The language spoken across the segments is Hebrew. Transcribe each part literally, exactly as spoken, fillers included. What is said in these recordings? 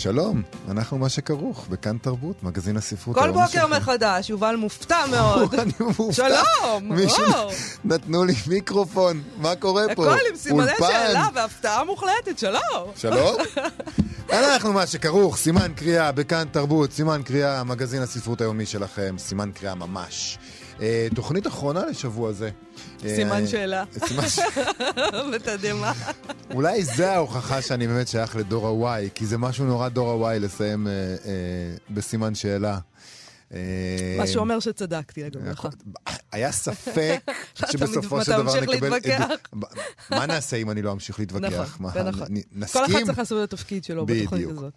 שלום, אנחנו מה שכרוך, בכאן תרבות, מגזין הספרות. כל בוקר מחדש, יובל מופתע מאוד. אני מופתע. שלום, וואו. נתנו לי מיקרופון, מה קורה פה? הכל עם סימני שאלה והפתעה מוחלטת, שלום. שלום? אנחנו מה שכרוך, סימן קריאה, בכאן תרבות, סימן קריאה, מגזין הספרות היומי שלכם, סימן קריאה ממש. תוכנית אחרונה לשבוע הזה. סימן שאלה. סימן שאלה. בתדהמה. אולי זה ההוכחה שאני באמת שייך לדור הוואי, כי זה משהו נורא דור הוואי לסיים בסימן שאלה. מה שאומר שצדקתי לגמריך. היה ספק שבסופו של דבר נקבל... מה נעשה אם אני לא אמשיך להתווכח? כל אחד צריך לעשות את התפקיד שלו בתוכנית הזאת.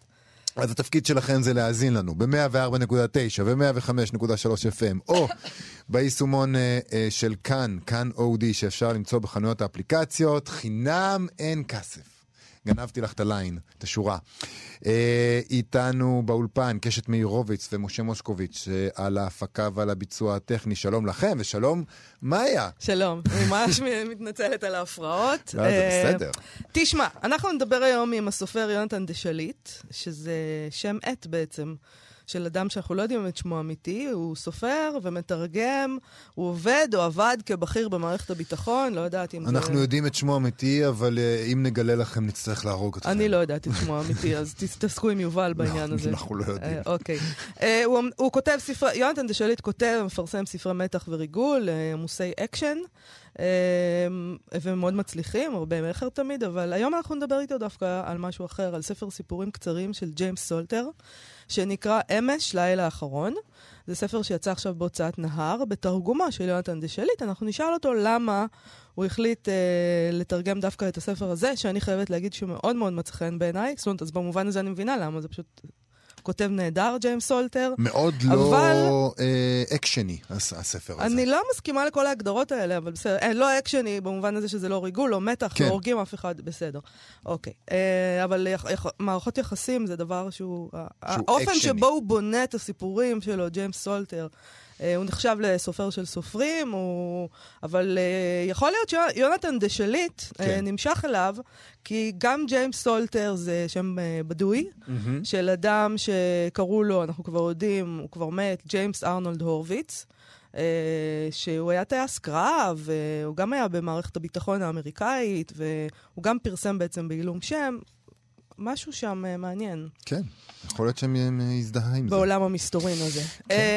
אז התפקיד שלכם זה להאזין לנו ב-מאה וארבע נקודה תשע ו-מאה וחמש נקודה שלוש אף אם, או ביישומון של כאן, כאן אודי, שאפשר למצוא בחנויות האפליקציות, חינם אין כסף. גנבתי לך את הליין, את השורה. איתנו באולפן, קשת מאירוביץ ומשה מושקוביץ' על ההפקה ועל הביצוע הטכני. שלום לכם ושלום, מאיה. שלום, ממש מתנצלת על ההפרעות. זה בסדר. תשמע, אנחנו נדבר היום עם הסופר יונתן דה שליט, שזה שם עט בעצם, של אדם שאנחנו לא יודעים את שמו אמיתי, הוא סופר ומתרגם, הוא עובד או עבד כבכיר במערכת הביטחון, לא יודעת אם... אנחנו יודעים את שמו אמיתי, אבל אם נגלה לכם נצטרך להרוג אתכם. אני לא יודעת את שמו אמיתי, אז תתעסקו עם יובל בעניין הזה. אנחנו לא יודעים. אוקיי. הוא כותב ספרי, יונתן דה שליט כותב, מפרסם ספרי מתח וריגול, עמוסי אקשן, ומאוד מצליחים, הרבה מאחר תמיד, אבל היום אנחנו נדבר איתו דווקא על משהו אחר, על ספר סיפורים קצרים של ג'יימס סולטר, שנקרא אמש, לילה אחרון. זה ספר שיצא עכשיו בהוצאת נהר, בתרגומה של יונתן דה שליט. אנחנו נשאל אותו למה הוא החליט אה, לתרגם דווקא את הספר הזה, שאני חייבת להגיד שהוא מאוד מאוד מצא חן בעיניי. סלונט, אז במובן הזה אני מבינה למה, זה פשוט... כותב נהדר, ג'יימס סולטר. מאוד לא אקשני, הספר הזה. אני לא מסכימה לכל ההגדרות האלה, אבל בסדר. לא אקשני, במובן הזה שזה לא ריגול, לא מתח, לא הורגים אף אחד, בסדר. אוקיי. אבל מערכות יחסים זה דבר שהוא... האופן שבו הוא בונה את הסיפורים שלו, ג'יימס סולטר, הוא נחשב לסופר של סופרים, אבל יכול להיות שיונתן דה שליט נמשך אליו, כי גם ג'יימס סולטר זה שם בדוי, של אדם שקראו לו, אנחנו כבר יודעים, הוא כבר מת, ג'יימס ארנולד הורוביץ, שהוא היה טייס קרב, הוא גם היה במערכת הביטחון האמריקאית, והוא גם פרסם בעצם בעילום שם, משהו שם מעניין. כן, יכול להיות שהם יזדהה עם זה. בעולם המסתורין הזה.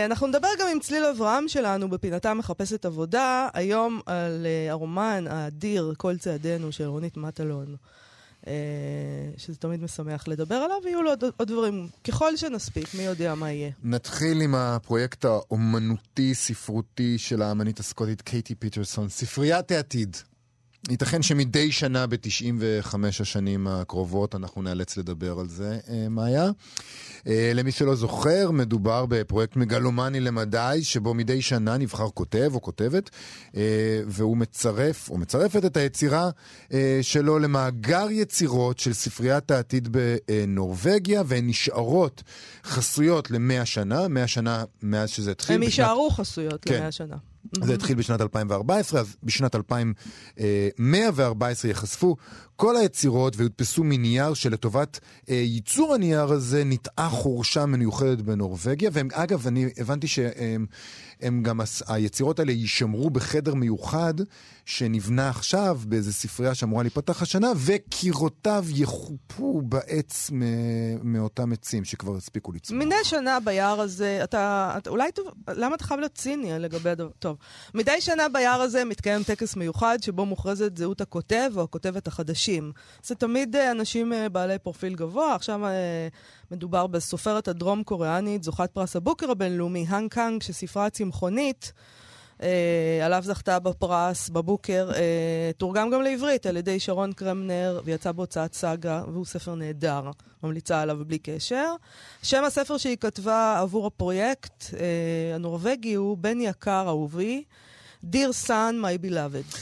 אנחנו נדבר גם עם צליל אברהם שלנו, בפינתה מחפשת עבודה, היום על הרומן האדיר, קול צעדינו, של רונית מטלון, שזה תמיד משמח לדבר עליו, ויהיו לו עוד דברים, ככל שנספיק, מי יודע מה יהיה. נתחיל עם הפרויקט האומנותי-ספרותי של האמנית הסקוטית קייטי פיטרסון, ספריית העתיד. ייתכן שמדי שנה ב-תשעים וחמש השנים הקרובות אנחנו נאלץ לדבר על זה, מאיה. למי שלא זוכר, מדובר בפרויקט מגלומני למדי, שבו מדי שנה נבחר כותב או כותבת, והוא מצרף או מצרפת את היצירה שלו למאגר יצירות של ספריית העתיד בנורווגיה, והן נשארות חסויות ל-מאה שנה, מאה שנה מאז שזה התחיל. הם יישארו בשנת... חסויות כן. ל-מאה שנה. זה התחיל בשנת אלפיים וארבע עשרה, אז בשנת אלפיים מאה וארבע עשרה יחשפו כל היצירות ויודפסו מנייר שלטובת ייצור הנייר הזה נטעה חורשה מניוחדת בנורווגיה, ואגב, אני הבנתי שהם גם, היצירות האלה יישמרו בחדר מיוחד שנבנה עכשיו באיזה ספרייה שאמורה להיפתח השנה, וקירותיו יחופו בעץ מאותם עצים שכבר הספיקו לצמוח. מדי שנה ביער הזה, אתה, אולי, למה אתה חייב להיות ציני לגבי הדבר? טוב, מדי שנה ביער הזה מתקיים טקס מיוחד שבו מוכרזת זהות הכותב או הכותבת החדשים. זה תמיד אנשים בעלי פרופיל גבוה, עכשיו מדובר בסופרת הדרום קוריאנית, זוכת פרס הבוקר הבינלאומי, הן קאנג, שספרה צמחונית, עליו זכתה בפרס בבוקר, תורגם גם לעברית על ידי שרון קרמנר, ויצא בהוצאת סגה, והוא ספר נהדר, ממליצה עליו בלי קשר. שם הספר שהיא כתבה עבור הפרויקט הנורווגי הוא בן יקר אהובי, Dear Son, My Beloved.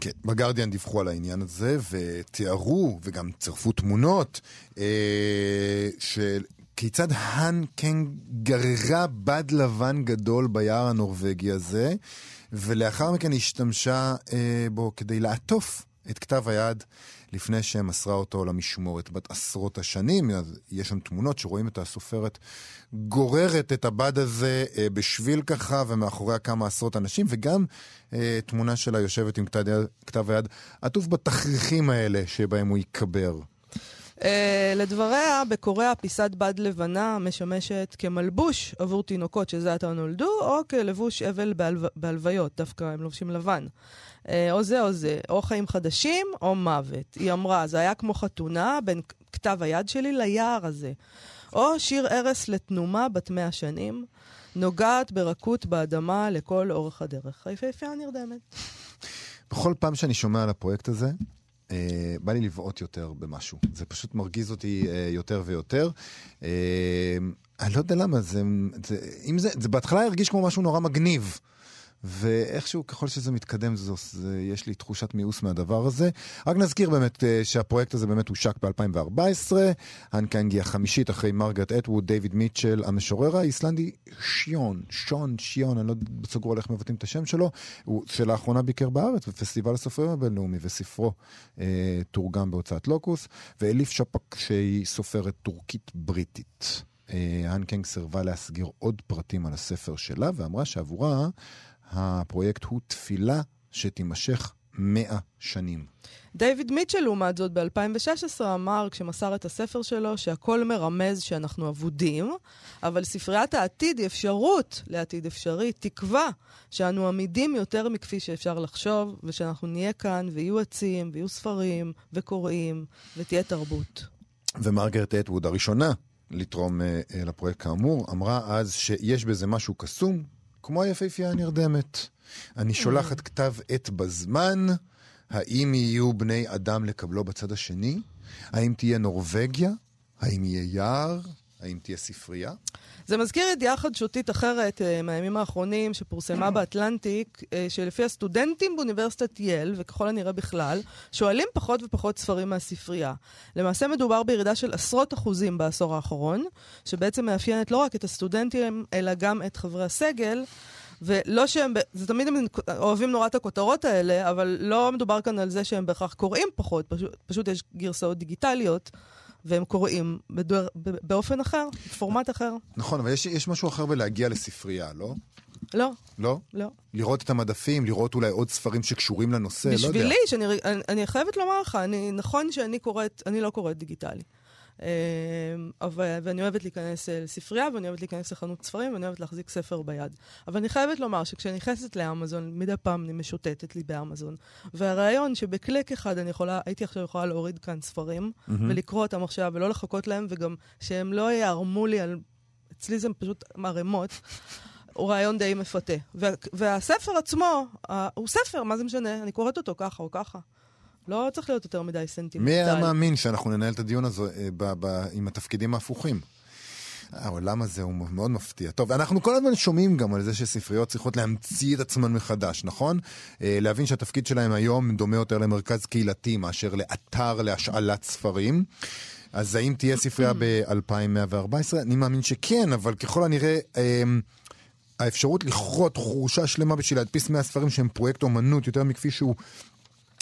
כן, בגרדיאן דיווחו על העניין הזה, ותיארו, וגם צרפו תמונות, אה, של כיצד הן קאנג גררה בד לבן גדול ביער הנורווגי הזה, ולאחר מכן השתמשה אה, בו כדי לעטוף את כתב היד, לפני שמסרה אותו למשמורת בת עשרות השנים. יש שם תמונות שרואים את הסופרת גוררת את הבד הזה בשביל ככה, ומאחוריה כמה עשרות אנשים, וגם תמונה שלה יושבת עם כתב היד עטוף בתכריכים האלה שבהם הוא יקבר. לדבריה, בקוריאה פיסת בד לבנה משמשת כמלבוש עבור תינוקות שזה עתה נולדו, או כלבוש אבל בהלוויות, דווקא הם לובשים לבן. או זה או זה, או חיים חדשים או מוות. היא אמרה, זה היה כמו חתונה בין כתב היד שלי ליער הזה. או שיר ערס לתנומה בת מאה שנים, נוגעת ברקות באדמה לכל אורך הדרך. היפהפייה נרדמת. בכל פעם שאני שומע על הפרויקט הזה, אה, בא לי לבעוט יותר במשהו. זה פשוט מרגיז אותי אה, יותר ויותר. אה, אני לא יודע למה, זה, זה, אם זה, זה בהתחלה הרגיש כמו משהו נורא מגניב. ואיכשהו ככל שזה מתקדם זה, זה, יש לי תחושת מיאוס מהדבר הזה. רק נזכיר באמת שהפרויקט הזה באמת הושק ב-אלפיים וארבע עשרה. הן קאנג היא החמישית אחרי מרגרט אטווד, דיוויד מיטשל, המשורר האיסלנדי שיון, שון, שיון, אני לא בסגור על איך מבטאים את השם שלו, הוא שלאחרונה ביקר בארץ בפסטיבל הסופרים הבינלאומי, וספרו אה, תורגם בהוצאת לוקוס, ואליף שפק שהיא סופרת טורקית בריטית. אה, הן קאנג סרבה להסגיר עוד פרטים על הספר שלה, ואמרה שעבורה הפרויקט הוא תפילה שתימשך מאה שנים. דיוויד מיטשל, לעומת זאת, ב-אלפיים ושש עשרה אמר, כשמסר את הספר שלו, שהכל מרמז שאנחנו עבודים, אבל ספריית העתיד, אפשרות לעתיד אפשרי, תקווה שאנו עמידים יותר מכפי שאפשר לחשוב, ושאנחנו נהיה כאן, ויהיו עצים, ויהיו ספרים, וקוראים, ותהיה תרבות. ומרגרט אטווד, הראשונה לתרום uh, לפרויקט כאמור, אמרה אז שיש בזה משהו קסום, כמו היפהפייה הנרדמת. אני שולחת כתב עת בזמן, האם יהיו בני אדם לקבלו בצד השני? האם תהיה נורווגיה? האם יהיה יער? האם תהיה ספרייה? זה מזכיר את יחד שוטית אחרת מהימים האחרונים שפורסמה באטלנטיק, שלפי הסטודנטים באוניברסיטת יל, וככל הנראה בכלל, שואלים פחות ופחות ספרים מהספרייה. למעשה מדובר בירידה של עשרות אחוזים בעשור האחרון, שבעצם מאפיינת לא רק את הסטודנטים, אלא גם את חברי הסגל, ולא שהם, זה תמיד הם אוהבים נורא את הכותרות האלה, אבל לא מדובר כאן על זה שהם בהכרח קוראים פחות, פשוט, פשוט יש גרסאות דיגיטליות, והם קוראים בדור, באופן אחר, פורמט אחר. נכון, אבל יש, יש משהו אחר בלהגיע לספרייה, לא? לא. לא? לא. לראות את המדפים, לראות אולי עוד ספרים שקשורים לנושא, לא יודע. בשבילי, שאני, אני, אני חייבת לומר לך, אני, נכון שאני קוראת, אני לא קוראת דיגיטלי. אבל, ואני אוהבת להיכנס לספרייה, ואני אוהבת להיכנס לחנות ספרים, ואני אוהבת להחזיק ספר ביד. אבל אני חייבת לומר שכשאני נכנסת לאמזון, מדי פעם אני משוטטת לי באמזון. והרעיון שבקליק אחד אני יכולה, הייתי עכשיו יכולה להוריד כאן ספרים, mm-hmm. ולקרוא אותם עכשיו, ולא לחכות להם, וגם שהם לא יערמו לי על... אצלי זה פשוט מערמות. הוא רעיון די מפתה. וה, והספר עצמו, ה... הוא ספר, מה זה משנה? אני קוראת אותו ככה או ככה. לא צריך להיות יותר מדי סנטימנטלי. מי היה מאמין שאנחנו ננהל את הדיון הזה ב- ב- עם התפקידים ההפוכים? העולם הזה הוא מאוד מפתיע. טוב, אנחנו כל הזמן שומעים גם על זה שספריות צריכות להמציא את עצמן מחדש, נכון? להבין שהתפקיד שלהם היום דומה יותר למרכז קהילתי מאשר לאתר להשאלת ספרים. אז האם תהיה ספרייה ב-אלפיים מאה וארבע עשרה? אני מאמין שכן, אבל ככל הנראה... האפשרות לכרות חורשה שלמה בשביל להדפיס מהספרים שהם פרויקט אומנות יותר מכפי שהוא...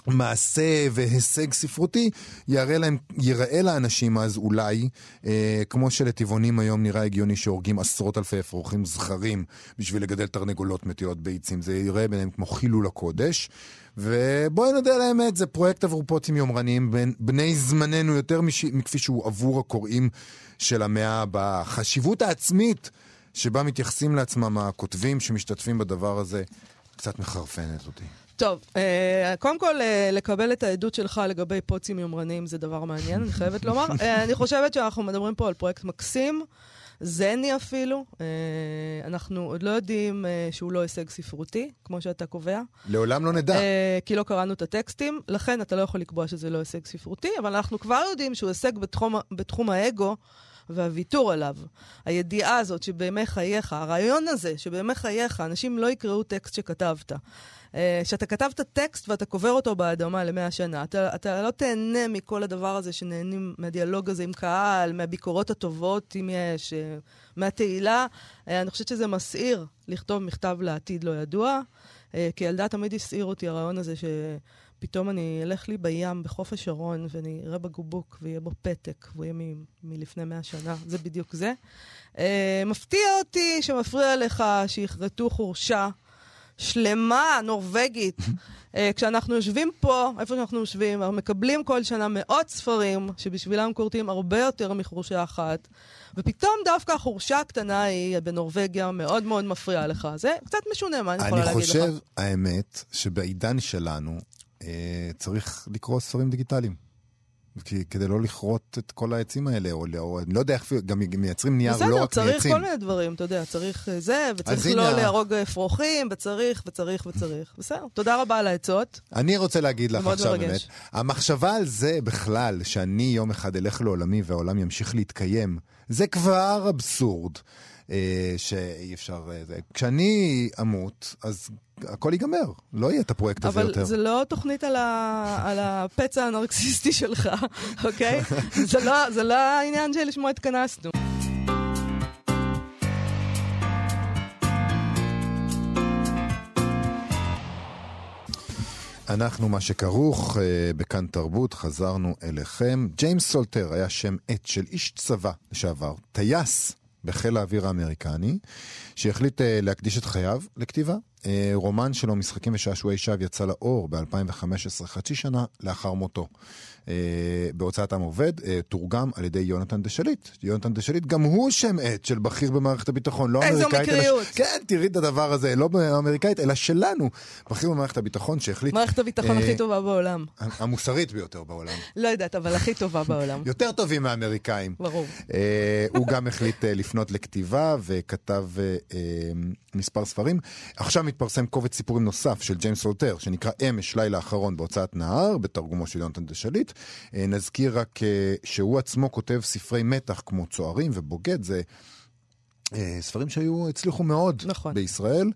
מעשה והישג ספרותי יראה להם, יראה לאנשים אז אולי, אה, כמו שלטבעונים היום נראה הגיוני שהורגים עשרות אלפי אפרוחים זכרים בשביל לגדל תרנגולות מטילות ביצים, זה יראה ביניהם כמו חילול הקודש. ובואי נדע על האמת, זה פרויקט עבור פוטים יומרניים בין, בני זמננו יותר מש, מכפי שהוא עבור הקוראים של המאה הבאה. החשיבות העצמית שבה מתייחסים לעצמם הכותבים שמשתתפים בדבר הזה קצת מחרפנת אותי. טוב, קודם כל, לקבל את העדות שלך לגבי פוצים יומרניים זה דבר מעניין, אני חייבת לומר. אני חושבת שאנחנו מדברים פה על פרויקט מקסים, זני אפילו. אנחנו עוד לא יודעים שהוא לא הישג ספרותי, כמו שאתה קובע. לעולם לא נדע. כי לא קראנו את הטקסטים, לכן אתה לא יכול לקבוע שזה לא הישג ספרותי, אבל אנחנו כבר יודעים שהוא הישג בתחום, בתחום האגו, והוויתור עליו, הידיעה הזאת שבימי חייך, הרעיון הזה שבימי חייך אנשים לא יקראו טקסט שכתבת. שאתה כתבת טקסט ואתה קובר אותו באדמה למאה שנה, אתה, אתה לא תהנה מכל הדבר הזה שנהנים מהדיאלוג הזה עם קהל, מהביקורות הטובות אם יש, מהתהילה. אני חושבת שזה מסעיר לכתוב מכתב לעתיד לא ידוע, כי ילדה תמיד הסעיר אותי הרעיון הזה ש... פתאום אני אלך לי בים בחוף השרון, ואני אראה בגובוק, ויהיה בו פתק, והוא יהיה מ- מלפני מאה שנה, זה בדיוק זה. אה, מפתיע אותי שמפריע לך שיחרטו חורשה שלמה, נורווגית, אה, כשאנחנו יושבים פה, איפה שאנחנו יושבים, אנחנו מקבלים כל שנה מאות ספרים, שבשבילם קוראים הרבה יותר מחורשה אחת, ופתאום דווקא החורשה הקטנה היא בנורווגיה מאוד מאוד מפריעה לך. זה קצת משונה, מה אני יכולה להגיד לך? אני חושב, האמת, שבעידן שלנו, צריך לקרוא ספרים דיגיטליים כדי לא לכרות את כל העצים האלה, או אני לא יודע איך, גם מייצרים נייר, לא רק מייצרים. צריך כל מיני דברים, אתה יודע, צריך זה, וצריך לא להרוג אפרוחים, וצריך וצריך וצריך. בסדר, תודה רבה על העצות. אני רוצה להגיד לך עכשיו באמת, המחשבה על זה בכלל, שאני יום אחד אלך לעולמי והעולם ימשיך להתקיים, זה כבר אבסורד. שאי אפשר, כשאני אמות, אז הכל ייגמר, לא יהיה את הפרויקט הזה יותר. אבל זה לא תוכנית על הפצע הנרקסיסטי שלך, אוקיי? זה לא העניין שלשמו התכנסנו. אנחנו מה שכרוך בכאן תרבות, חזרנו אליכם. ג'יימס סולטר היה שם עט של איש צבא לשעבר, טייס בחיל האוויר האמריקני, שהחליט uh, להקדיש את חייו לכתיבה. Uh, רומן שלו, משחקים ושעשועי שווא, יצא לאור ב-אלפיים וחמש עשרה, חצי שנה לאחר מותו. Uh, בהוצאת עם עובד, uh, תורגם על ידי יונתן דה שליט. יונתן דה שליט, גם הוא שם עט של בכיר במערכת הביטחון. לא איזו מקריות. אלא... כן, תראי את הדבר הזה, לא באמריקאית, אלא שלנו. בכיר במערכת הביטחון שהחליט... מערכת הביטחון uh, הכי טובה בעולם. המוסרית ביותר בעולם. לא יודעת, אבל הכי טובה בעולם. יותר טובים מהאמריקאים. ברור. Uh, הוא גם החליט uh, לפנות לכתיבה, וכתב uh, uh, מספר ספרים. עכשיו מתפרסם קובץ סיפורים נוסף של ג'יימס סולטר, שנקרא אמש, לילה אחרון, בהוצאת נהר, בתרגומו של יונתן דה שליט. נזכיר רק שהוא עצמו כותב ספרי מתח כמו צוערים ובוגד, זה ספרים שהיו הצליחו מאוד נכון. בישראל.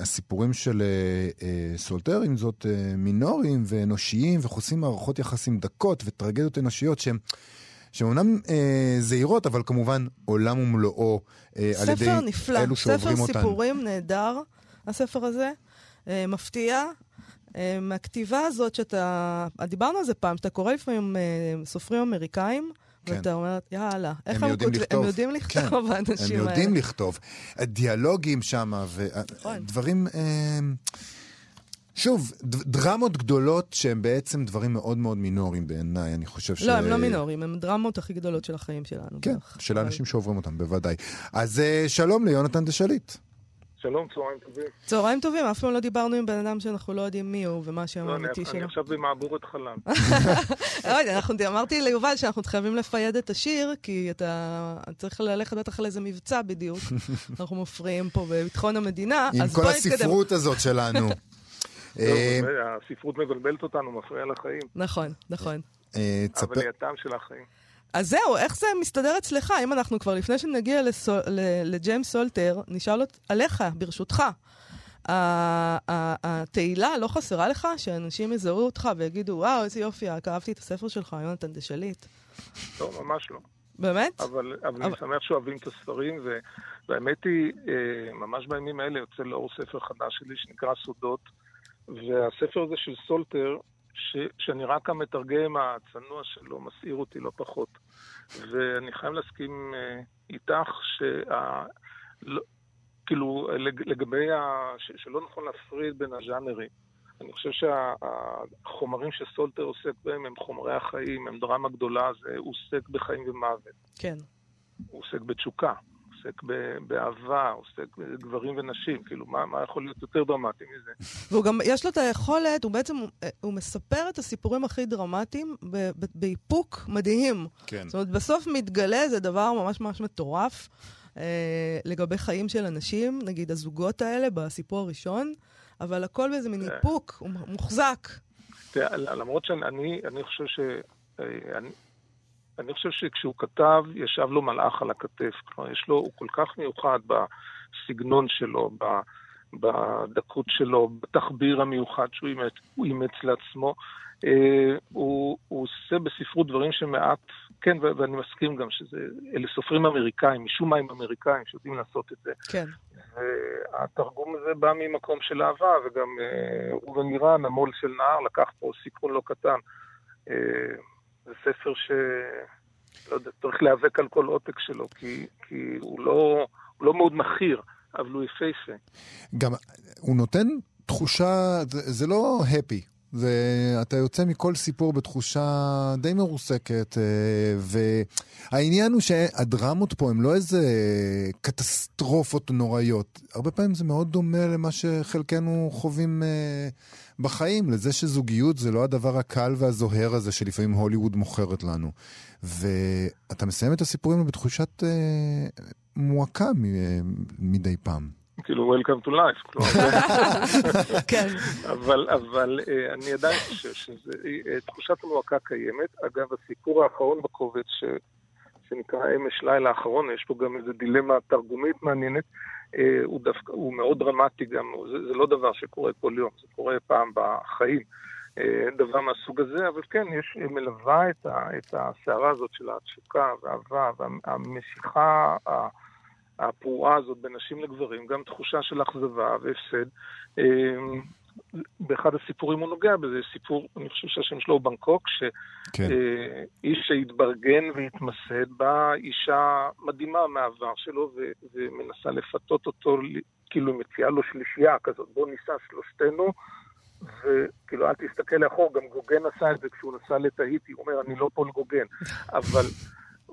הסיפורים של סולטר, אם זאת מינוריים ואנושיים וחוסים מערכות יחסים דקות וטרגדיות אנושיות שהם שאומנם אה, זהירות, אבל כמובן עולם ומלואו אה, על ידי נפלא. אלו שעוברים אותנו. ספר סיפורים נהדר, הספר הזה, אה, מפתיע. אה, מהכתיבה הזאת שאתה, דיברנו על זה פעם, שאתה קורא לפעמים אה, סופרים אמריקאים, כן. ואתה אומרת, יאללה, איך הם, הם, יודעים, לכתוב. הם יודעים לכתוב? כן. האנשים הם יודעים האלה. לכתוב. הדיאלוגים שם, ודברים... נכון. אה, שוב, דרמות גדולות שהן בעצם דברים מאוד מאוד מינוריים בעיניי, אני חושב ש... לא, הם לא מינוריים, הם דרמות הכי גדולות של החיים שלנו. כן, של האנשים שעוברים אותם, בוודאי. אז שלום ליונתן דה שליט. שלום, צהריים טובים. צהריים טובים, אף פעם לא דיברנו עם בן אדם שאנחנו לא יודעים מי הוא ומה שהמאמיתי שלו. אני עכשיו במעבורת חלם. אמרתי ליובל שאנחנו חייבים לפייד את השיר, כי אתה צריך ללכת בטח לאיזה מבצע בדיוק. אנחנו מופריעים פה בביטחון המדינה. עם כל הספרות הזאת שלנו. הספרות מבלבלת אותנו, מפריע לחיים. נכון, נכון. אבל היא הטעם של החיים. אז זהו, איך זה מסתדר אצלך? אם אנחנו כבר לפני שנגיע לג'יימס סולטר, נשאל עליך, ברשותך. התהילה לא חסרה לך? שאנשים יזהו אותך ויגידו, וואו, איזה יופי, אהבתי את הספר שלך, יונתן דה שליט. לא, ממש לא. באמת? אבל אני שמח שאוהבים את הספרים, והאמת היא, ממש בימים האלה יוצא לאור ספר חדש שלי, שנקרא סודות, והספר הזה של סולטר, ש... שאני רק המתרגם הצנוע שלו, מסעיר אותי לא פחות. ואני חייב להסכים איתך, שה... לא... כאילו, לגבי, ה... ש... שלא נכון להפריד בין הז'אנרים. אני חושב שהחומרים שסולטר עוסק בהם, הם חומרי החיים, הם דרמה גדולה, זה... הוא עוסק בחיים ומוות. כן. הוא עוסק בתשוקה. עוסק באהבה, עוסק גברים ונשים, כאילו, מה, מה יכול להיות יותר דרמטי מזה? והוא גם, יש לו את היכולת, הוא בעצם, הוא מספר את הסיפורים הכי דרמטיים באיפוק מדהים. כן. זאת אומרת, בסוף מתגלה, זה דבר ממש ממש מטורף, אה, לגבי חיים של אנשים, נגיד הזוגות האלה בסיפור הראשון, אבל הכל באיזה מין איפוק, הוא מוחזק. למרות שאני, אני חושב ש... אני, אני חושב שכשהוא כתב, ישב לו מלאך על הכתף. כלומר, יש לו, הוא כל כך מיוחד בסגנון שלו, בדקות שלו, בתחביר המיוחד שהוא אימץ, הוא אימץ לעצמו. אה, הוא, הוא עושה בספרות דברים שמעט, כן, ו- ואני מסכים גם שזה, אלה סופרים אמריקאים, משום מה עם אמריקאים שיודעים לעשות את זה. כן. והתרגום הזה בא ממקום של אהבה, וגם אה, הוא ונראה נמול של נער, לקח פה סיכון לא קטן. אה, זה ספר ש... לא יודע, צריך להיאבק על כל עותק שלו, כי, כי הוא, לא, הוא לא מאוד מחיר, אבל הוא יפהפה. גם הוא נותן תחושה, זה, זה לא happy, זה, אתה יוצא מכל סיפור בתחושה די מרוסקת, והעניין הוא שהדרמות פה הם לא איזה קטסטרופות נוראיות, הרבה פעמים זה מאוד דומה למה שחלקנו חווים בחיים, לזה שזוגיות זה לא הדבר הקל והזוהר הזה שלפעמים הוליווד מוכרת לנו, ואתה מסיים את הסיפורים בתחושת מועקה מדי פעם. כאילו, welcome to life, אבל, אבל אני עדיין חושב שתחושת המועקה קיימת. אגב, הסיפור האחרון בקובץ שנקרא אמש, לילה אחרון, יש פה גם איזו דילמה תרגומית מעניינת, הוא מאוד דרמטי גם, זה לא דבר שקורה כל יום, זה קורה פעם בחיים, דבר מהסוג הזה, אבל כן, יש מלווה את הסערה הזאת של התשוקה והאהבה והמשיכה ה... הפרועה הזאת בין נשים לגברים, גם תחושה של אכזבה והפסד. באחד הסיפורים הוא נוגע בזה, סיפור, אני חושב שהשם שלו הוא בנקוק, שאיש שהתברגן והתמסד בא אישה מדהימה מהעבר שלו, ומנסה לפתות אותו, כאילו מציעה לו שלישייה כזאת, בוא ניסה שלושתנו, וכאילו אל תסתכל לאחור, גם גוגן עשה את זה כשהוא נסע לתהיטי, הוא אומר, אני לא פול גוגן, אבל...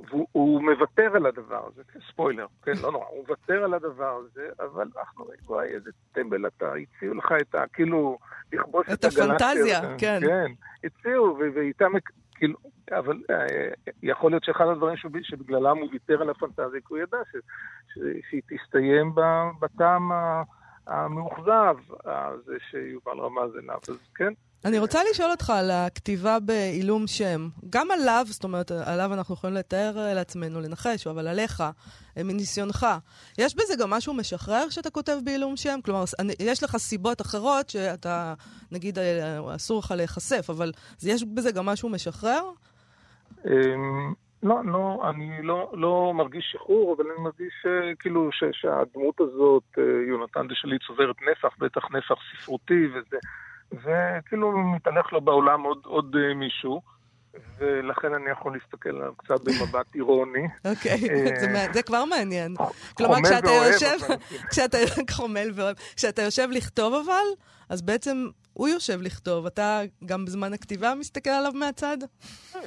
והוא מוותר על הדבר הזה, ספוילר, כן, לא נורא, הוא מוותר על הדבר הזה, אבל אנחנו רואים, איזה טמבל אתה, הציעו לך את ה, כאילו, לכבוש את הגלקסיה. את הפנטזיה, כן. כן, הציעו, ואיתם, כאילו, אבל יכול להיות שאחד הדברים שבגללם הוא ויתר על הפנטזיה, כי הוא ידע שהיא תסתיים בטעם המאוכזב, זה שיובל רמז עיניו, אז כן. אני רוצה לשאול אותך על הכתיבה בעילום שם, גם עליו, זאת אומרת, עליו אנחנו יכולים לתאר לעצמנו, לנחש, אבל עליך, מניסיונך. יש בזה גם משהו משחרר שאתה כותב בעילום שם? כלומר, יש לך סיבות אחרות שאתה, נגיד, אסור לך להיחשף, אבל יש בזה גם משהו משחרר? לא, לא, אני לא, לא מרגיש שחרור, אבל אני מרגיש כאילו שהדמות הזאת, יונתן דה שליט, צוברת נפח, בטח נפח ספרותי וזה... וכאילו מתהלך לו בעולם עוד, עוד uh, מישהו, ולכן אני יכול להסתכל עליו קצת במבט אירוני. אוקיי, okay. זה, זה כבר מעניין. כלומר, כשאתה יושב, כשאתה, חומל ואוהב, כשאתה יושב לכתוב אבל, אז בעצם הוא יושב לכתוב, אתה גם בזמן הכתיבה מסתכל עליו מהצד?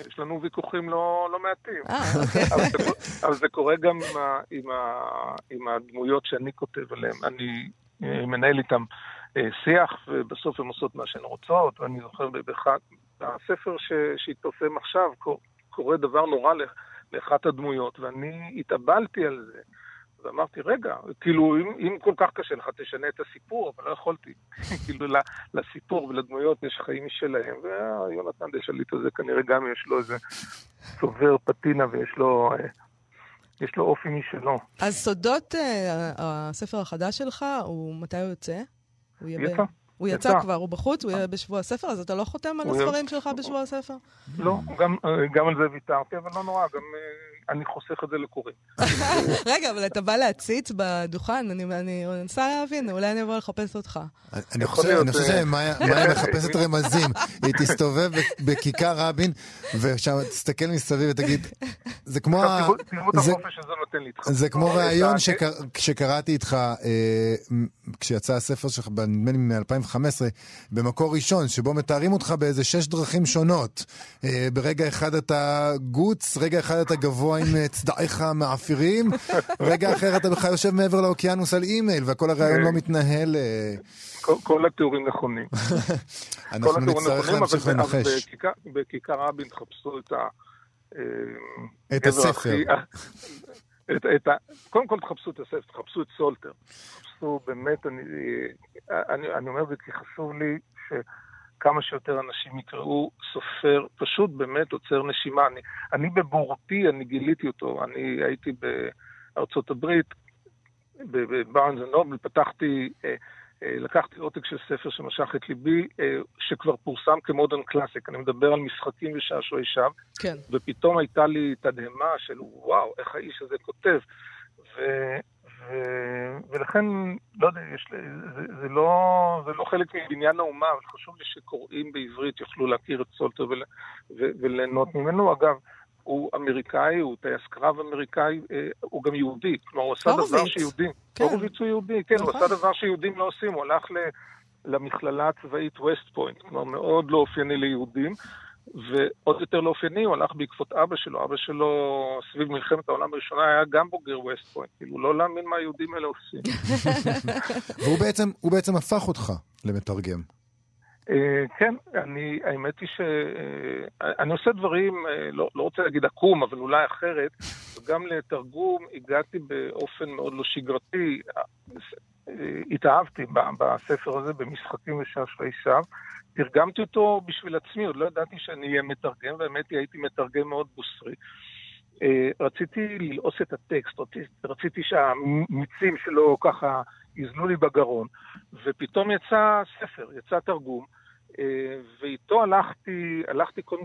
יש לנו ויכוחים לא, לא מעטים. אה, אוקיי. אבל, זה, אבל זה קורה גם עם, ה, עם, ה, עם הדמויות שאני כותב עליהן. אני מנהל איתם שיח, ובסוף הן עושות מה שהן רוצות, ואני זוכר בבחד, הספר שהתפרסם עכשיו, קורה דבר נורא לאחת הדמויות, ואני התאבלתי על זה, ואמרתי, רגע, כאילו, אם, אם כל כך קשה לך, תשנה את הסיפור, אבל לא יכולתי, כאילו, לסיפור ולדמויות יש חיים משלהם, ויונתן דה שליט הזה, כנראה גם יש לו איזה צובר פטינה, ויש לו... יש לו אופי משלו. אז סודות, הספר החדש שלך, מתי הוא יוצא? יצא. הוא יצא כבר, הוא בחוץ, הוא יהיה בשבוע הספר, אז אתה לא חותם על הספרים שלך בשבוע הספר? לא, גם על זה ויתרתי, אבל לא נורא, גם אני חוסך את זה לקוראים. רגע, אבל אתה בא להציץ בדוכן, אני אנסה להבין, אולי אני אבוא לחפש אותך. אני חושב שמאיה מחפשת רמזים, היא תסתובב בכיכר רבין, ושם תסתכל מסביב ותגיד, זה כמו... זה כמו רעיון שקראתי איתך כשיצא הספר שלך, נדמה לי מ-אלפיים וחמש עשרה, במקור ראשון, שבו מתארים אותך באיזה שש דרכים שונות. ברגע אחד אתה גוץ, רגע אחד אתה גבוה עם צדעיך המעפירים, רגע אחר אתה בכלל יושב מעבר לאוקיינוס על אימייל, והכל הרעיון לא מתנהל. כל התיאורים נכונים. אנחנו נצטרך להמשיך לנחש. בכיכר רבין חפשו את ה... את הספר. את, את ה... קודם כל תחפשו את הספר, תחפשו את סולטר, תחפשו באמת, אני, אני, אני אומר, כי חשוב לי שכמה שיותר אנשים יקראו סופר, פשוט באמת עוצר נשימה. אני, אני בבורתי, אני גיליתי אותו, אני הייתי בארצות הברית, בברנס אנד נובל, פתחתי, לקחתי עותק של ספר שמשך את ליבי, שכבר פורסם כמודרן קלאסיק. אני מדבר על משחקים ושעשועי שווא, כן. ופתאום הייתה לי תדהמה של וואו, איך האיש הזה כותב. ו... ו... ולכן, לא יודע, יש... זה, זה, לא... זה לא חלק מבניין האומה, אבל חשוב לי שקוראים בעברית יוכלו להכיר את סולטר ול... ו... וליהנות ממנו. אגב, הוא אמריקאי, הוא טייס קרב אמריקאי, הוא גם יהודי, כלומר הוא עשה דבר שיהודים, הורוביץ הוא יהודי, כן, הוא עשה דבר שיהודים לא עושים, הוא הלך למכללה הצבאית ווסט פוינט, כלומר מאוד לא אופייני ליהודים, ועוד יותר לא אופייני, הוא הלך בעקבות אבא שלו, אבא שלו סביב מלחמת העולם הראשונה היה גם בוגר ווסט פוינט, כאילו לא להאמין מה היהודים האלה עושים. והוא בעצם הפך אותך למתרגם. כן, אני, האמת היא שאני עושה דברים, לא, לא רוצה להגיד עקום, אבל אולי אחרת, וגם לתרגום הגעתי באופן מאוד לא שגרתי, התאהבתי בספר הזה, במשחקים ושעשועי שווא, תרגמתי אותו בשביל עצמי, עוד לא ידעתי שאני אהיה מתרגם, והאמת היא הייתי מתרגם מאוד בוסרי. רציתי ללעוס את הטקסט, רציתי, רציתי שהמיצים שלו ככה יזלו לי בגרון, ופתאום יצא ספר, יצא תרגום, ואיתו הלכתי, הלכתי קודם,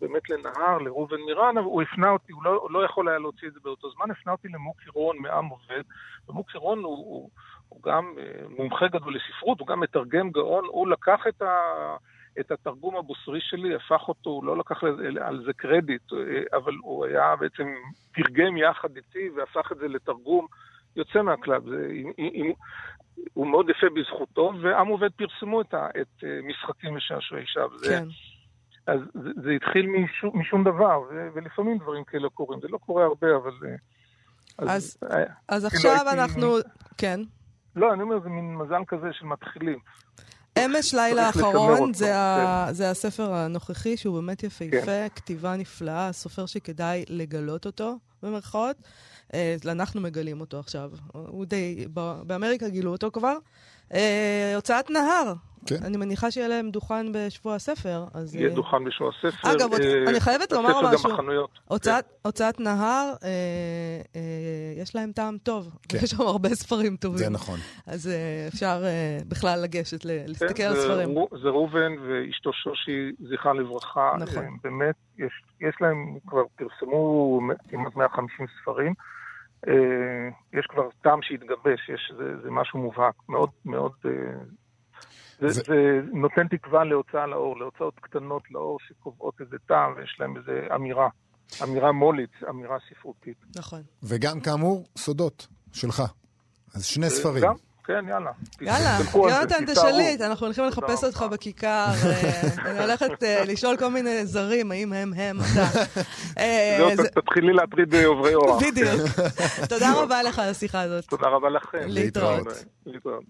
באמת לנהר, לרובן מירן, הוא הפנה אותי, הוא לא, לא יכול היה להוציא את זה באותו זמן, הפנה אותי למוקי רון מעם עובד, ומוקי רון הוא, הוא, הוא גם מומחה גדול לספרות, הוא גם מתרגם גאון, הוא לקח את ה... את התרגום הבוסרי שלי, הפך אותו, הוא לא לקח על זה קרדיט, אבל הוא היה בעצם תרגם יחד איתי, והפך את זה לתרגום יוצא מהכלל. זה, הוא מאוד יפה בזכותו, ועם עובד פרסמו את, את משחקים ושעשועי שווא. כן. אז זה, זה התחיל משום, משום דבר, ולפעמים דברים כאלה קורים. זה לא קורה הרבה, אבל... אז, אז, היה, אז עכשיו הייתי... אנחנו... כן. לא, אני אומר, זה מין מזל כזה של מתחילים. אמש לילה אחרון, זה, ה... זה הספר הנוכחי שהוא באמת יפהפה, כן. כתיבה נפלאה, סופר שכדאי לגלות אותו במרכאות, אנחנו מגלים אותו עכשיו, הוא די, באמריקה גילו אותו כבר, הוצאת נהר, כן. אני מניחה שיהיה להם דוכן בשבוע הספר. אז... יהיה דוכן בשבוע הספר, אגב, אה... אני חייבת לומר משהו, הוצאת, כן. הוצאת נהר, אה, אה, יש להם טעם טוב, כן. יש שם הרבה ספרים טובים, זה נכון. אז אה, אפשר אה, בכלל לגשת, ל- כן, להסתכל זה, על ספרים. זה רובן ואשתו שושי, זכרה לברכה, נכון. הם, באמת יש, יש להם, כבר פרסמו כמעט מאה וחמישים ספרים, אה, יש כבר טעם שהתגבש, יש, זה, זה משהו מובהק, מאוד מאוד... אה, זה, זה... זה נותן תקווה להוצאה לאור, להוצאות קטנות לאור שקובעות איזה טעם, ויש להם איזה אמירה, אמירה מולית, אמירה ספרותית. נכון. וגם כאמור, סודות שלך. אז שני ספרים. גם? כן, יאללה. יאללה, יונתן דה שליט, אנחנו הולכים לחפש אותך בכיכר, אני הולכת לשאול כל מיני זרים, האם הם, הם, אתה. תתחילי להטריד עוברי אורח. בדיוק. תודה רבה לך על השיחה הזאת. תודה רבה לכם. להתראות. להתראות.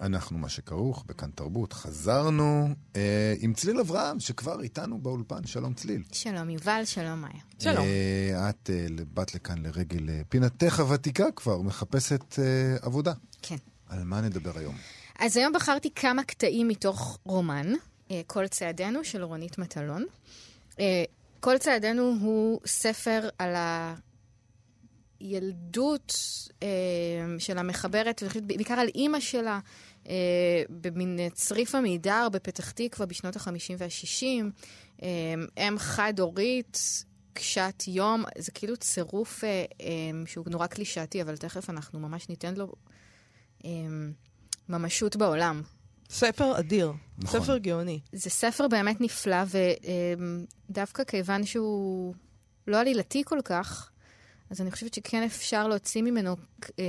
אנחנו מה שכרוך, בכאן תרבות, חזרנו אה, עם צליל אברהם, שכבר איתנו באולפן. שלום צליל. שלום יובל, שלום מאיה. שלום. אה, את אה, באת לכאן לרגל אה, פינתך הוותיקה כבר, מחפשת אה, עבודה. כן. על מה נדבר היום? אז היום בחרתי כמה קטעים מתוך רומן, אה, קול צעדינו של רונית מטלון. אה, קול צעדינו הוא ספר על ה... ילדות אה, של המחברת, בעיקר על אימא שלה, אה, במין צריף המידר בפתח תקווה בשנות החמישים והשישים, אה, אם חד-הורית, קשת יום, זה כאילו צירוף אה, אה, שהוא נורא קלישאתי, אבל תכף אנחנו ממש ניתן לו אה, ממשות בעולם. ספר אדיר, נכון. ספר גאוני. זה ספר באמת נפלא, ודווקא כיוון שהוא... לא עלילתי כל כך, אז אני חושבת שכן אפשר להוציא ממנו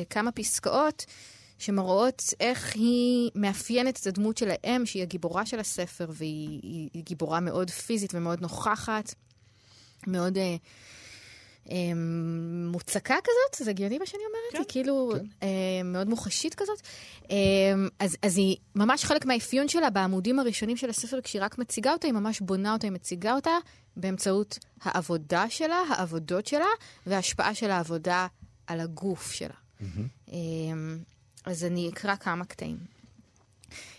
כמה פסקאות שמראות איך היא מאפיינת את הדמות של האם, שהיא הגיבורה של הספר, והיא היא, היא גיבורה מאוד פיזית ומאוד נוכחת, מאוד אה, אה, מוצקה כזאת, זה הגיוני מה שאני אומרת? כן, היא כאילו כן. אה, מאוד מוחשית כזאת. אה, אז, אז היא ממש חלק מהאפיון שלה בעמודים הראשונים של הספר, כשהיא רק מציגה אותה, היא ממש בונה אותה, היא מציגה אותה, באמצעות העבודה שלה, העבודות שלה, וההשפעה של העבודה על הגוף שלה. Mm-hmm. אה, אז אני אקרא כמה קטעים.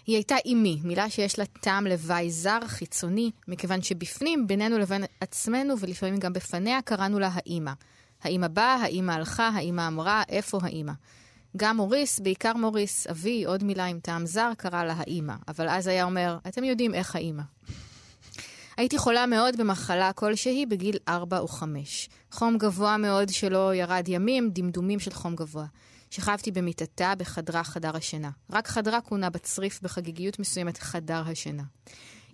היא הייתה אימי, מילה שיש לה טעם לוואי זר, חיצוני, מכיוון שבפנים, בינינו לבין עצמנו, ולפעמים גם בפניה, קראנו לה האימא. האימא באה, האימא הלכה, האימא אמרה, איפה האימא. גם מוריס, בעיקר מוריס, אבי, עוד מילה עם טעם זר, קרא לה האימא. אבל אז היה אומר, אתם יודעים איך האימא. הייתי חולה מאוד במחלה כלשהי בגיל ארבע או חמש. חום גבוה מאוד שלא ירד ימים, דמדומים של חום גבוה. שכבתי במיטתה בחדרה חדר השינה. רק חדרה כונה בצריף בחגיגיות מסוימת חדר השינה.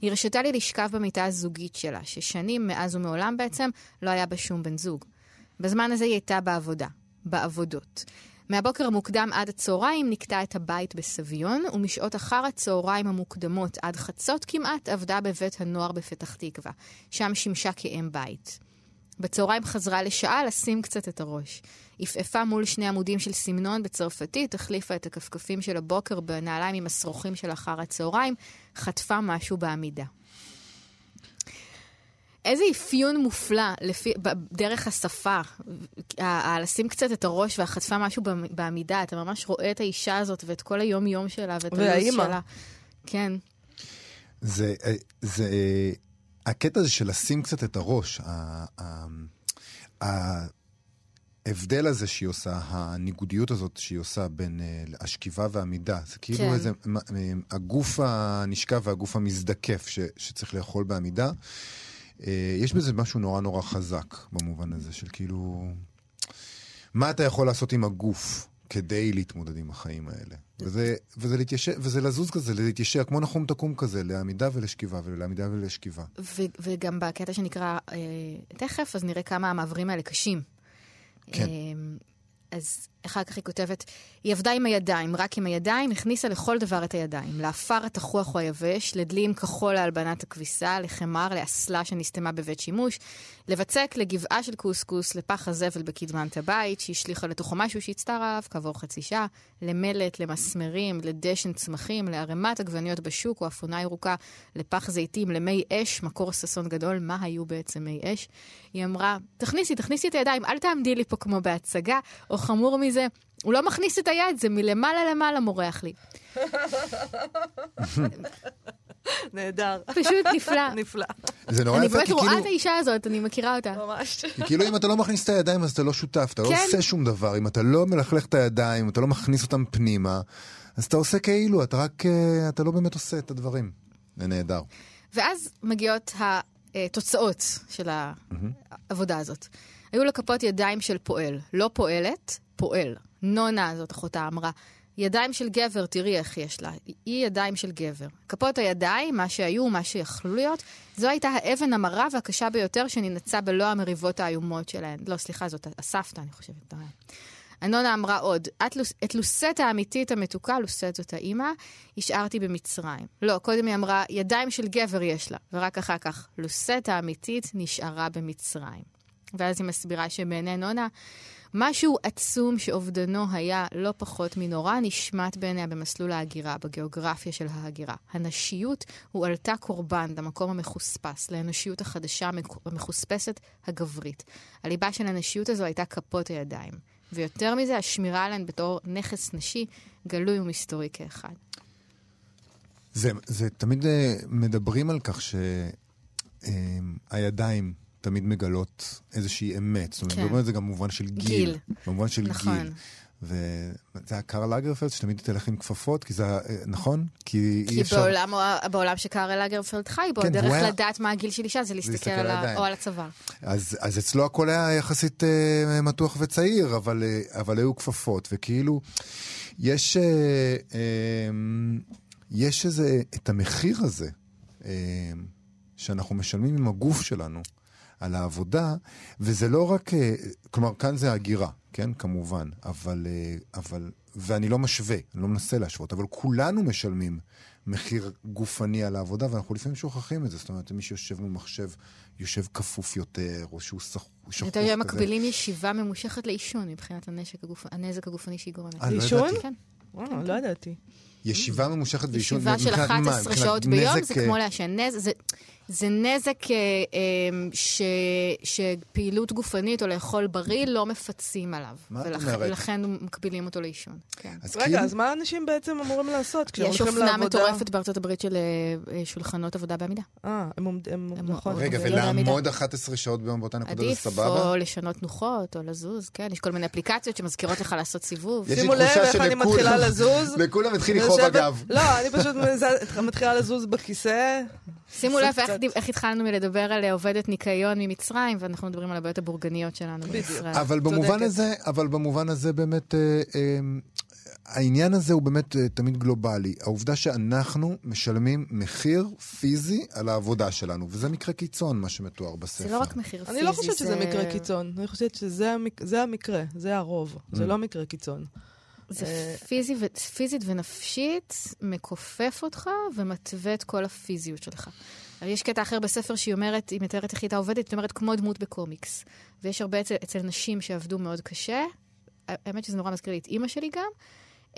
היא הרשתה לי לשכב במיטה הזוגית שלה, ששנים מאז ומעולם בעצם לא היה בה שום בן זוג. בזמן הזה היא הייתה בעבודה, בעבודות. מהבוקר המוקדם עד הצהריים נקטה את הבית בסביון, ומשעות אחר הצהריים המוקדמות עד חצות כמעט עבדה בבית הנוער בפתח תקווה. שם שימשה כאם בית. בצהריים חזרה לשעה לשים קצת את הראש. יפעפה מול שני עמודים של סמנון בצרפתית, החליפה את הכפכפים של הבוקר בנעליים עם הסרוכים של אחר הצהריים, חטפה משהו בעמידה. איזה אפיון מופלא לפי, דרך השפה, לשים קצת את הראש והחטפה משהו בעמידה, אתה ממש רואה את האישה הזאת ואת כל היום-יום שלה ואת הלוס שלה. כן. זה... זה... הקטע הזה של לשים קצת את הראש, ההבדל הזה שהיא עושה, הניגודיות הזאת שהיא עושה בין השכיבה והעמידה, זה כאילו איזה, הגוף הנשכב והגוף המזדקף שצריך לאכול בעמידה, יש בזה משהו נורא נורא חזק במובן הזה של כאילו, מה אתה יכול לעשות עם הגוף כדי להתמודד עם החיים האלה? וזה, וזה להתיישר, וזה לזוז כזה, להתיישר, כמו נחום תקום כזה, לעמידה ולשכיבה, ולעמידה ולשכיבה. ו- וגם בקטע שנקרא, אה, תכף, אז נראה כמה המעברים האלה קשים. כן. אה, אז אחר כך היא כותבת, היא עבדה עם הידיים, רק עם הידיים, הכניסה לכל דבר את הידיים, לאפר התחוח או היבש, לדלים כחול להלבנת הכביסה, לחמר, לאסלה שנסתמה בבית שימוש, לבצק לגבעה של קוסקוס, לפח הזבל בקדמת הבית, שהשליחה לתוכו משהו שהצטר עליו, כעבור חצי שעה, למלט, למסמרים, לדשן צמחים, לערמת עגבניות בשוק או אפונה ירוקה, לפח זיתים, למי אש, מקור ססון גדול, מה היו בעצם מי אש? היא אמרה, תכניסי, תכניסי את הידיים, אל תעמדי לי פה כמו בהצגה, או חמור מזה, הוא לא מכניס את היד, זה מלמעלה למעלה מורח לי. נהדר. פשוט נפלא. נפלא. אני באמת רואה את האישה הזאת, אני מכירה אותה. ממש. כאילו אם אתה לא מכניס את הידיים, אז אתה לא שותף, אתה לא עושה שום דבר. אם אתה לא מלכלך את הידיים, אם אתה לא מכניס אותם פנימה, אז אתה עושה כאילו, אתה רק, אתה לא באמת עושה את הדברים. זה נהדר. ואז מגיעות התוצאות של העבודה הזאת. היו לה כפות ידיים של פועל, לא פועלת, פועל. נונה, זאת אחותה אמרה, ידיים של גבר, תראי איך יש לה. היא ידיים של גבר. כפות הידיים, מה שהיו, מה שיכלו להיות, זו הייתה האבן המרה והקשה ביותר שננצה בלא המריבות האיומות שלהן. לא, סליחה, זאת הסבתא, אני חושבת. הנונה אמרה עוד, את לוסט האמיתית המתוקה, לוסט זאת האמא, השארתי במצרים. לא, קודם היא אמרה, ידיים של גבר יש לה. ורק אחר כך, לוסט האמיתית נשארה במצרים. ואז היא מסבירה שבעיני נונה, משהו עצום שאובדנו היה לא פחות מנורא נשמט בעיניה במסלול ההגירה, בגיאוגרפיה של ההגירה. הנשיות הועלתה קורבן למקום המחוספס, לאנושיות החדשה המחוספסת הגברית. הליבה של הנשיות הזו הייתה כפות הידיים. ויותר מזה, השמירה עליהן בתור נכס נשי, גלוי ומסתורי כאחד. זה, זה תמיד מדברים על כך שהידיים תמיד מגלות איזושהי אמת. זאת אומרת, מדברים את זה גם במובן של גיל. במובן של גיל. וזה היה קארל לגרפלד, שתמיד תלך עם כפפות, כי זה, נכון? כי בעולם שקארל לגרפלד חי בו, דרך לדעת מה הגיל של אישה, זה להסתכל על הצוואר. אז אצלו הכל היה יחסית מתוח וצעיר, אבל היו כפפות, וכאילו, יש יש את המחיר הזה, שאנחנו משלמים עם הגוף שלנו, על העבודה, וזה לא רק, כלומר, כאן זה הגירה, כן, כמובן, אבל, אבל, ואני לא משווה, אני לא מנסה להשוות, אבל כולנו משלמים מחיר גופני על העבודה, ואנחנו לפעמים שוכחים את זה, זאת אומרת, מי שיושב במחשב, יושב כפוף יותר, או שהוא שכוף כזה. אתה יודע, מקבילים ישיבה ממושכת לאישון, מבחינת הנזק הגופני שהיא גורמת. לאישון? כן. וואו, לא ידעתי. ישיבה ממושכת ואישון. ישיבה של אחת עשרה שעות ביום, זה כמו להשן. זה נזק שפעילות גופנית או לאכול בריא לא מפצים עליו. ולכן מקבילים אותו לאישון. רגע, אז מה האנשים בעצם אמורים לעשות? יש אופנה מטורפת בארצות הברית של שולחנות עבודה בעמידה. אה, הם נכון. רגע, ולעמוד אחת עשרה שעות ביום באותה נקודה זה סבבה? עדיף, או לשנות תנוחות, או לזוז, כן. יש כל מיני אפליקציות שמזכירות לך לעשות סיבוב. שימו לב, איך אני מתחילה לזוז. לכולם מתחיל לחוב אגב. לא, אני פשוט מתחילה לזוז בכיסא. שימו לב איך התחלנו מלדבר על עובדת ניקיון ממצרים, ואנחנו מדברים על הבעיות הבורגניות שלנו בישראל. אבל במובן הזה, אבל במובן הזה באמת, העניין הזה הוא באמת תמיד גלובלי. העובדה שאנחנו משלמים מחיר פיזי על העבודה שלנו, וזה מקרה קיצון, מה שמתואר בספר. זה לא רק מחיר פיזי. אני לא חושבת שזה מקרה קיצון. אני חושבת שזה המקרה, זה הרוב. זה לא מקרה קיצון. זה פיזית ונפשית, מקופף אותך ומתווה את כל הפיזיות שלך. יש קטע אחר בספר שהיא אומרת, היא מתארת איך היא עובדת, היא אומרת כמו דמות בקומיקס. ויש הרבה אצל, אצל נשים שעבדו מאוד קשה, האמת שזה נורא מזכיר לי את אימא שלי גם,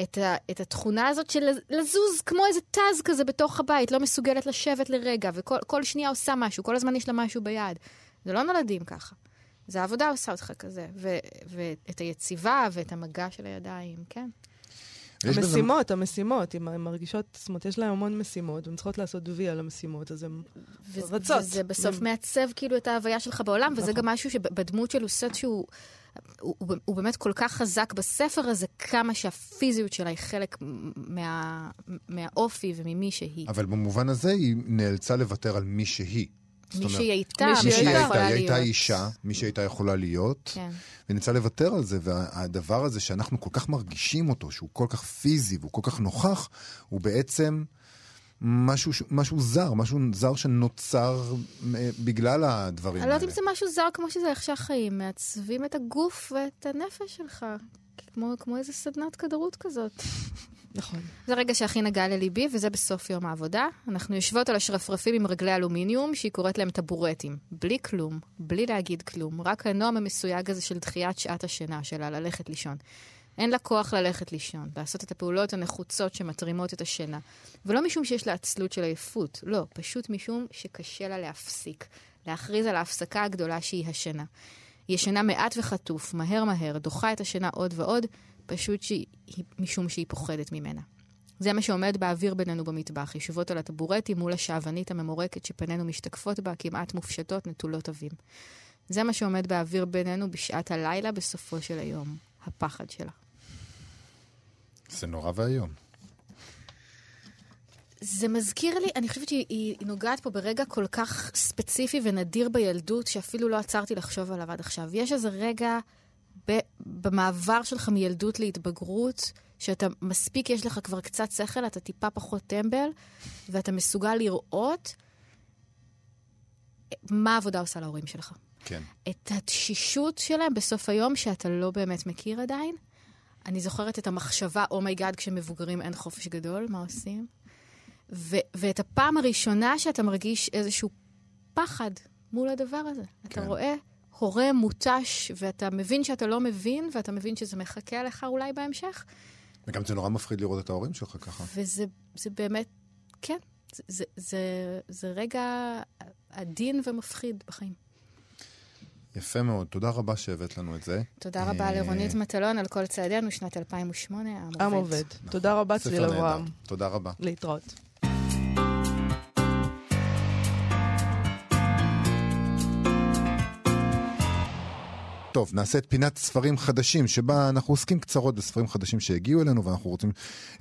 את, ה, את התכונה הזאת של לזוז כמו איזה תז כזה בתוך הבית, לא מסוגלת לשבת לרגע, וכל כל שנייה עושה משהו, כל הזמן יש לה משהו ביד. זה לא נולדים ככה. זה העבודה עושה אותך כזה, ו, ואת היציבה ואת המגע של הידיים, כן? המשימות, המשימות, הן מרגישות, זאת אומרת, יש להן המון משימות, והן צריכות לעשות וי על המשימות, אז הן רצות. וזה בסוף מעצב כאילו את ההוויה שלך בעולם, וזה גם משהו שבדמות של לוסט שהוא, הוא באמת כל כך חזק בספר הזה, כמה שהפיזיות שלה היא חלק מהאופי וממי שהיא. אבל במובן הזה היא נאלצה לוותר על מי שהיא. מי שהיא הייתה, מי שהיא הייתה אישה, מי שהיא הייתה יכולה להיות, ונצא לוותר על זה, והדבר הזה שאנחנו כל כך מרגישים אותו, שהוא כל כך פיזי והוא כל כך נוכח, הוא בעצם משהו, משהו זר, משהו זר שנוצר בגלל הדברים האלה. אני לא יודעת אם זה משהו זר כמו שזה איך שהחיים מעצבים את הגוף ואת הנפש שלך, כמו, כמו איזה סדנת כדרות כזאת. נכון. זה רגע שהכי נגע לליבי, וזה בסוף יום העבודה. אנחנו יושבות על השרפרפים עם רגלי אלומיניום, שהיא קוראת להם טבורטים. בלי כלום, בלי להגיד כלום. רק הנועם המסויג הזה של דחיית שעת השינה שלה, ללכת לישון. אין לה כוח ללכת לישון, לעשות את הפעולות הנחוצות שמתרימות את השינה. ולא משום שיש לה עצלות של עייפות, לא, פשוט משום שקשה לה להפסיק. להכריז על ההפסקה הגדולה שהיא השינה. היא השינה מעט וחטוף, מהר מהר, דוחה את השינה עוד ועוד, פשוט שהיא, משום שהיא פוחדת ממנה. זה מה שעומד באוויר בינינו במטבח, ישובות על הטבורטי מול השעוונית הממורקת שפנינו משתקפות בה, כמעט מופשטות נטולות אבים. זה מה שעומד באוויר בינינו בשעת הלילה בסופו של היום, הפחד שלה. זה נורא והיום. זה מזכיר לי, אני חושבת שהיא נוגעת פה ברגע כל כך ספציפי ונדיר בילדות, שאפילו לא עצרתי לחשוב עליו עד עכשיו. יש איזה רגע במעבר שלך מילדות להתבגרות, שאתה מספיק, יש לך כבר קצת שכל, אתה טיפה פחות טמבל, ואתה מסוגל לראות מה העבודה עושה להורים שלך. כן. את התשישות שלהם בסוף היום, שאתה לא באמת מכיר עדיין. אני זוכרת את המחשבה, "Oh my God", כשמבוגרים אין חופש גדול, מה עושים? ו- ואת הפעם הראשונה שאתה מרגיש איזשהו פחד מול הדבר הזה. כן. אתה רואה הורה מוטש, ואתה מבין שאתה לא מבין, ואתה מבין שזה מחכה לך אולי בהמשך. וגם זה נורא מפחיד לראות את ההורים שלך ככה. וזה זה באמת, כן, זה, זה, זה, זה רגע עדין ומפחיד בחיים. יפה מאוד, תודה רבה שהבאת לנו את זה. תודה רבה לרונית מטלון על קול צעדינו, שנת אלפיים ושמונה, עם עובד. תודה רבה, צליל אברהם. תודה רבה. להתראות. טוב, נעשה את פינת ספרים חדשים, שבה אנחנו עוסקים קצרות בספרים חדשים שהגיעו אלינו, ואנחנו רוצים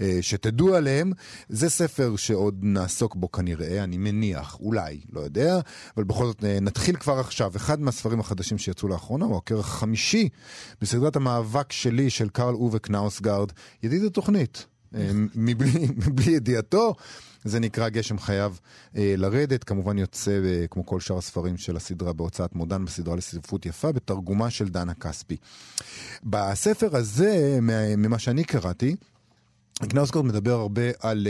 אה, שתדעו עליהם. זה ספר שעוד נעסוק בו כנראה, אני מניח, אולי, לא יודע, אבל בכל זאת אה, נתחיל כבר עכשיו. אחד מהספרים החדשים שיצאו לאחרונה, הוא הקרח החמישי, בסדרת המאבק שלי של קארל ווקנהוס גארד, ידיד התוכנית. מבלי ידיעתו, זה נקרא גשם חייב לרדת, כמובן יוצא כמו כל שאר הספרים של הסדרה בהוצאת מודן, בסדרה לספרות יפה, בתרגומה של דנה כספי. בספר הזה, ממה שאני קראתי, קנאוסקוט מדבר הרבה על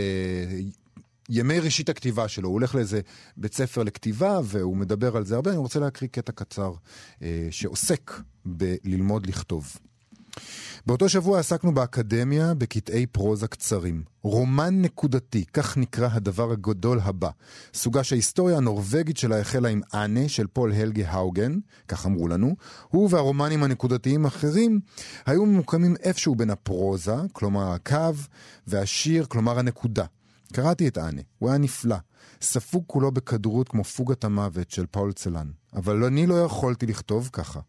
ימי ראשית הכתיבה שלו, הוא הולך לאיזה בית ספר לכתיבה, והוא מדבר על זה הרבה, אני רוצה להקריא קטע קצר שעוסק בללמוד לכתוב. באותו שבוע עסקנו באקדמיה בקטעי פרוזה קצרים. רומן נקודתי, כך נקרא הדבר הגדול הבא. סוגה שההיסטוריה הנורווגית שלה החלה עם אנה של פול הלגה האוגן, כך אמרו לנו, הוא והרומנים הנקודתיים האחרים היו ממוקמים איפשהו בין הפרוזה, כלומר הקו, והשיר, כלומר הנקודה. קראתי את אנה, הוא היה נפלא. ספוג כולו בכדרות כמו פוגת המוות של פאול צלן. אבל אני לא יכולתי לכתוב ככה.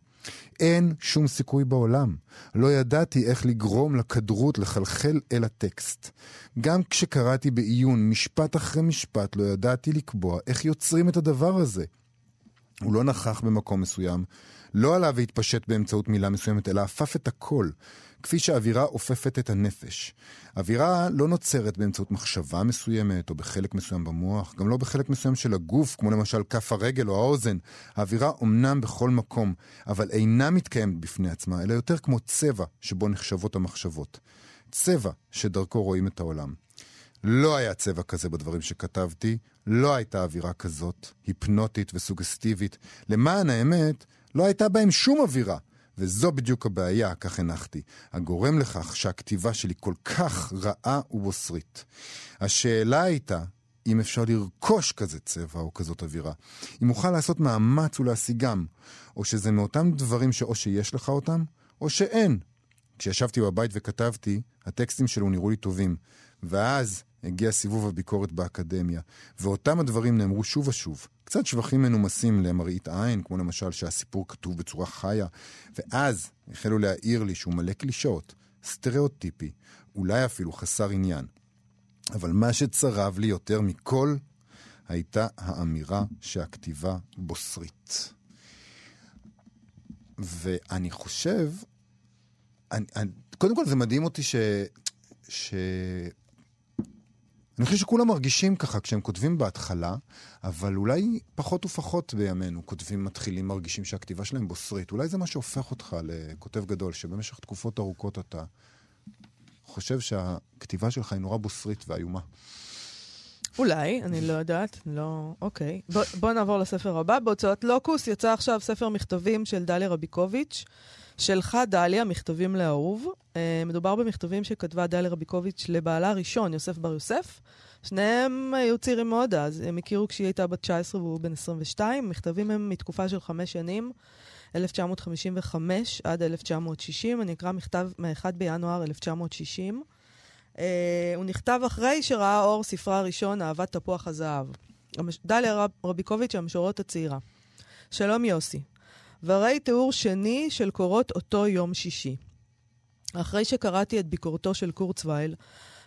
אין שום סיכוי בעולם. לא ידעתי איך לגרום לכדרות לחלחל אל הטקסט. גם כשקראתי בעיון משפט אחרי משפט, לא ידעתי לקבוע איך יוצרים את הדבר הזה. הוא לא נכח במקום מסוים, לא עלה והתפשט באמצעות מילה מסוימת, אלא הפף את הכל, כפי שהאווירה אופפת את הנפש. האווירה לא נוצרת באמצעות מחשבה מסוימת, או בחלק מסוים במוח, גם לא בחלק מסוים של הגוף, כמו למשל כף הרגל או האוזן. האווירה אומנם בכל מקום, אבל אינה מתקיימת בפני עצמה, אלא יותר כמו צבע שבו נחשבות המחשבות. צבע שדרכו רואים את העולם. לא היה צבע כזה בדברים שכתבתי, לא הייתה אווירה כזאת, היפנוטית וסוגסטיבית. למען האמת, לא הייתה בהם שום אווירה. וזו בדיוק הבעיה, כך הנחתי, הגורם לכך שהכתיבה שלי כל כך רעה ובוסרית. השאלה הייתה, אם אפשר לרכוש כזה צבע או כזאת אווירה, אם אוכל לעשות מאמץ ולהשיגם, או שזה מאותם דברים שאו שיש לך אותם, או שאין. כשישבתי בבית וכתבתי, הטקסטים שלו נראו לי טובים, ואז הגיע סיבוב הביקורת באקדמיה, ואותם הדברים נאמרו שוב ושוב. קצת שבחים מנומסים למראית עין, כמו למשל שהסיפור כתוב בצורה חיה, ואז החלו להעיר לי שהוא מלא קלישאות, סטריאוטיפי, אולי אפילו חסר עניין. אבל מה שצרב לי יותר מכל, הייתה האמירה שהכתיבה בוסרית. ואני חושב, אני, אני, קודם כל זה מדהים אותי ש... ש... אני חושב שכולם מרגישים ככה כשהם כותבים בהתחלה, אבל אולי פחות ופחות בימינו כותבים מתחילים מרגישים שהכתיבה שלהם בוסרית. אולי זה מה שהופך אותך לכותב גדול, שבמשך תקופות ארוכות אתה חושב שהכתיבה שלך היא נורא בוסרית ואיומה. אולי, אני לא יודעת, לא, אוקיי. בוא, בוא נעבור לספר הבא. בהוצאת לוקוס יצא עכשיו ספר מכתבים של דליה רביקוביץ', שלך דליה, מכתבים לאהוב. מדובר במכתבים שכתבה דליה רביקוביץ' לבעלה הראשון, יוסף בר יוסף. שניהם היו צעירים מאוד אז. הם הכירו כשהיא הייתה בת תשע עשרה והוא בן עשרים ושתיים. מכתבים הם מתקופה של חמש שנים, אלף תשע מאות חמישים וחמש עד אלף תשע מאות שישים. אני אקרא מכתב מאחד בינואר אלף תשע מאות שישים. הוא נכתב אחרי שראה אור ספרה הראשון, אהבת תפוח הזהב. דליה רביקוביץ' המשורות הצעירה. שלום יוסי. וראי תיאור שני של קורות אותו יום שישי. אחרי שקראתי את ביקורתו של קורצווייל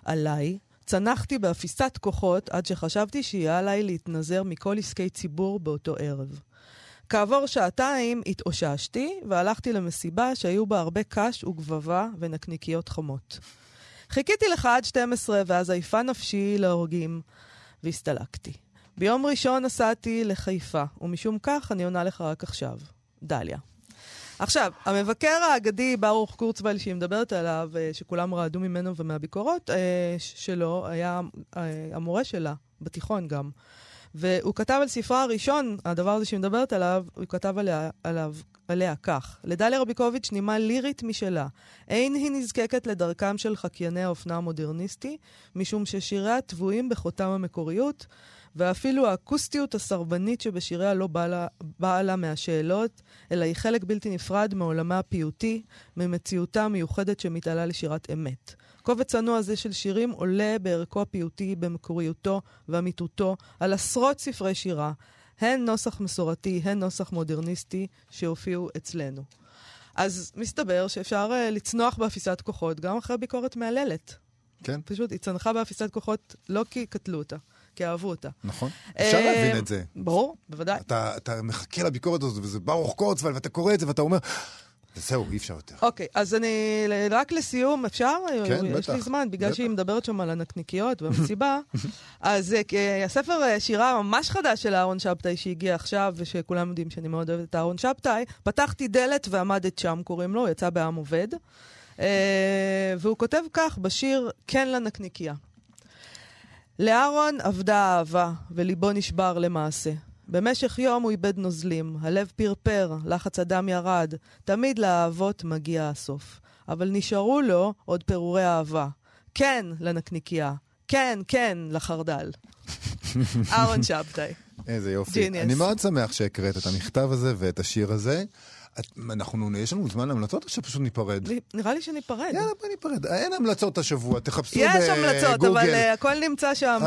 עליי, צנחתי באפיסת כוחות עד שחשבתי שיהיה עליי להתנזר מכל עסקי ציבור באותו ערב. כעבור שעתיים התאוששתי והלכתי למסיבה שהיו בה הרבה קש וגבבה ונקניקיות חמות. חיכיתי לך עד שתים עשרה ואז עייפה נפשי להורגים והסתלקתי. ביום ראשון נסעתי לחיפה ומשום כך אני עונה לך רק עכשיו. דליה. עכשיו, המבקר האגדי ברוך קורצווייל שהיא מדברת עליו, שכולם רעדו ממנו ומהביקורות שלו, היה המורה שלה, בתיכון גם. והוא כתב על ספרה הראשון, הדבר הזה שהיא מדברת עליו, הוא כתב עליה, עליו, עליה כך. לדליה רביקוביץ' נימה לירית משלה. אין היא נזקקת לדרכם של חקייני האופנה המודרניסטי, משום ששיריה טבועים בחותם המקוריות, ואפילו האקוסטיות הסרבנית שבשיריה לא באה לה, באה לה מהשאלות, אלא היא חלק בלתי נפרד מעולמה הפיוטי, ממציאותה מיוחדת שמתעלה לשירת אמת. קובץ צנוע זה של שירים עולה בערכו הפיוטי, במקוריותו ואמיתותו, על עשרות ספרי שירה, הן נוסח מסורתי, הן נוסח מודרניסטי, שהופיעו אצלנו. אז מסתבר שאפשר uh, לצנוח באפיסת כוחות, גם אחרי ביקורת מעללת. כן. פשוט היא צנחה באפיסת כוחות, לא כי קטלו אותה. כי אהבו אותה. נכון. אפשר להבין את זה. ברור, בוודאי. אתה מחכה לביקורת הזאת, וזה ברוך קורצווייל, ואתה קורא את זה, ואתה אומר, זהו, אי אפשר יותר. אוקיי, אז אני, רק לסיום, אפשר? כן, בטח. יש לי זמן, בגלל שהיא מדברת שם על הנקניקיות במסיבה. אז הספר שירה ממש חדש של אהרון שבתאי שהגיע עכשיו, ושכולם יודעים שאני מאוד אוהבת את אהרון שבתאי, פתחתי דלת ועמדת שם, קוראים לו, הוא יצא בעם עובד, והוא כותב כך בשיר כן לנקניקיה. לאהרון עבדה האהבה, וליבו נשבר למעשה. במשך יום הוא איבד נוזלים, הלב פרפר, לחץ הדם ירד, תמיד לאהבות מגיע הסוף. אבל נשארו לו עוד פירורי אהבה. כן לנקניקייה, כן, כן לחרדל. אהרון שבתאי. איזה יופי. ג'יניאס. אני מאוד שמח שהקראת את המכתב הזה ואת השיר הזה. אנחנו, יש לנו זמן להמלצות או שפשוט ניפרד? נראה לי שניפרד. יאללה, בוא ניפרד. אין המלצות השבוע, תחפשו בגוגל. יש המלצות, אבל הכל נמצא שם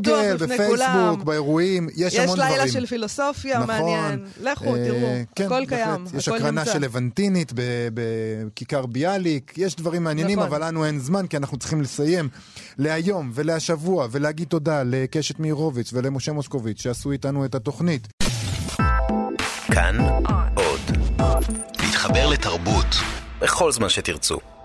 פתוח לפני כולם. בפייסבוק, באירועים, יש המון דברים. יש לילה של פילוסופיה, מעניין. לכו, תראו, הכל קיים. יש הקרנה של לבנטינית בכיכר ביאליק, יש דברים מעניינים, אבל לנו אין זמן, כי אנחנו צריכים לסיים להיום ולהשבוע, ולהגיד תודה לקשת מירוביץ' ולמשה מוסקוביץ' שעשו איתנו את התוכנית. כאן עוד. להתחבר לתרבות בכל זמן שתרצו.